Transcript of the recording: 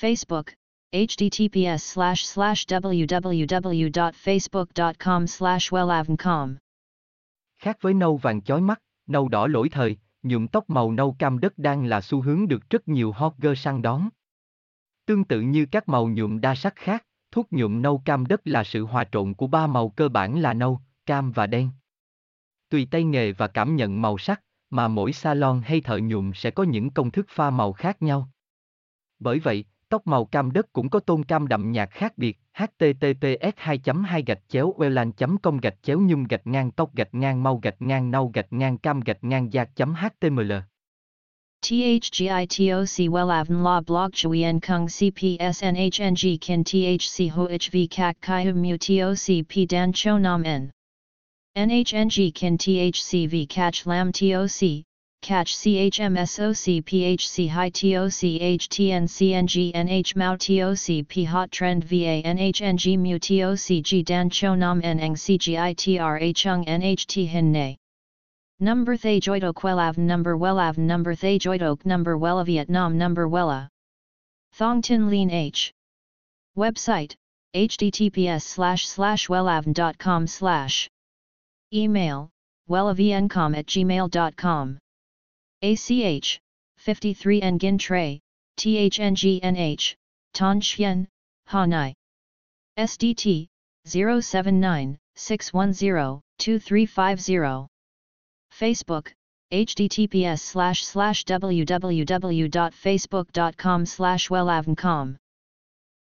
Facebook, https://www.facebook.com/wellavncom. Khác với nâu vàng chói mắt, nâu đỏ lỗi thời, nhuộm tóc màu nâu cam đất đang là xu hướng được rất nhiều hot girl săn đón. Tương tự như các màu nhuộm đa sắc khác, thuốc nhuộm nâu cam đất là sự hòa trộn của ba màu cơ bản là nâu, cam và đen. Tùy tay nghề và cảm nhận màu sắc, mà mỗi salon hay thợ nhuộm sẽ có những công thức pha màu khác nhau. Bởi vậy, tóc màu cam đất cũng có tông cam đậm nhạt khác biệt. https://wellavn.com/nhum-tóc-nhang-mau-nau-cam-da.html THGITOC Wellavn La Blog Chui En Kung CPSNHNG Kin THC Ho HV Kak Kai Hum Mu TOC P Dan Cho Nam En NHNG Kin THC V Catch Lam TOC Catch CHMSOC PHC High TOC HTNCNG NH Mao TOC P Hot Trend VA NHNG Mu TOC G Dan Cho Nam En Eng CGITRA Chung NHT Hin Nay Number Thay Joitok Wellavn Number Thay Joitok Number Wella Vietnam Number Wella Thong Tin Lean H Website, https://wellavn.com/ Email, wellavncom@gmail.com ACH, 53 Nguyen Trai, THNGNH, Thanh Xuyen, Hà Nội SDT, 079-610-2350 Facebook, https://www.facebook.com/wellavncom